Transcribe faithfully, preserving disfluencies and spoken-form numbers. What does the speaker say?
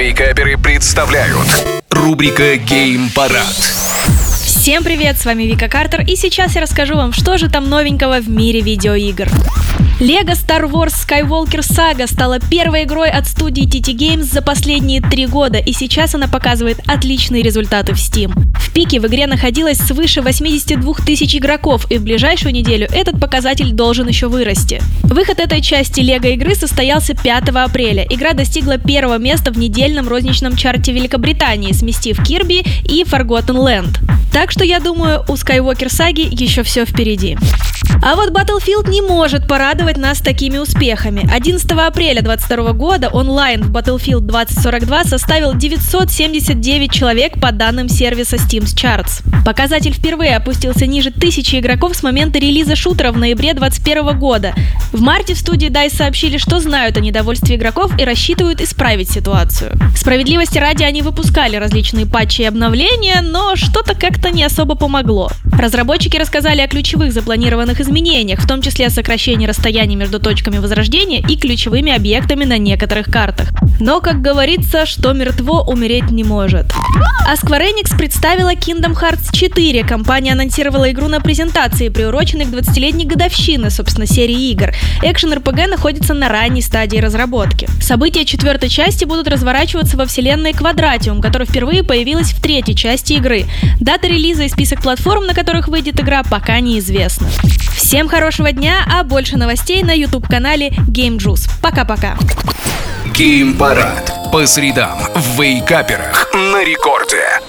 Мейкаперы представляют рубрика «Гейм-парад». Всем привет, с вами Вика Картер, и сейчас я расскажу вам, что же там новенького в мире видеоигр. LEGO Star Wars Skywalker Saga стала первой игрой от студии ти ти Games за последние три года, и сейчас она показывает отличные результаты в Steam. В пике в игре находилось свыше восемьдесят две тысячи игроков, и в ближайшую неделю этот показатель должен еще вырасти. Выход этой части LEGO игры состоялся пятого апреля. Игра достигла первого места в недельном розничном чарте Великобритании, сместив Kirby и Forgotten Land. Так что, я думаю, у Skywalker Saga еще все впереди. А вот Battlefield не может порадовать нас такими успехами. одиннадцатого апреля двадцать второго года онлайн в Battlefield двадцать сорок два составил девятьсот семьдесят девять человек по данным сервиса Steam's Charts. Показатель впервые опустился ниже тысячи игроков с момента релиза шутера в ноябре двадцать первого года. В марте в студии дайс сообщили, что знают о недовольстве игроков и рассчитывают исправить ситуацию. Справедливости ради, они выпускали различные патчи и обновления, но что-то как-то не особо помогло. Разработчики рассказали о ключевых запланированных изменениях, в том числе о сокращении расстояний между точками возрождения и ключевыми объектами на некоторых картах. Но, как говорится, что мертво, умереть не может. А Square Enix представила Kingdom Hearts четыре. Компания анонсировала игру на презентации, приуроченной к двадцатилетней годовщине, собственно, серии игр. Экшен-эр пэ гэ находится на ранней стадии разработки. События четвертой части будут разворачиваться во вселенной Квадратиум, которая впервые появилась в третьей части игры. Дата релиза и список платформ, на которых выйдет игра, пока неизвестны. Всем хорошего дня, а больше новостей на YouTube-канале Game Juice. Пока-пока. Гейм-парад по средам в Вейкаперах на рекорде.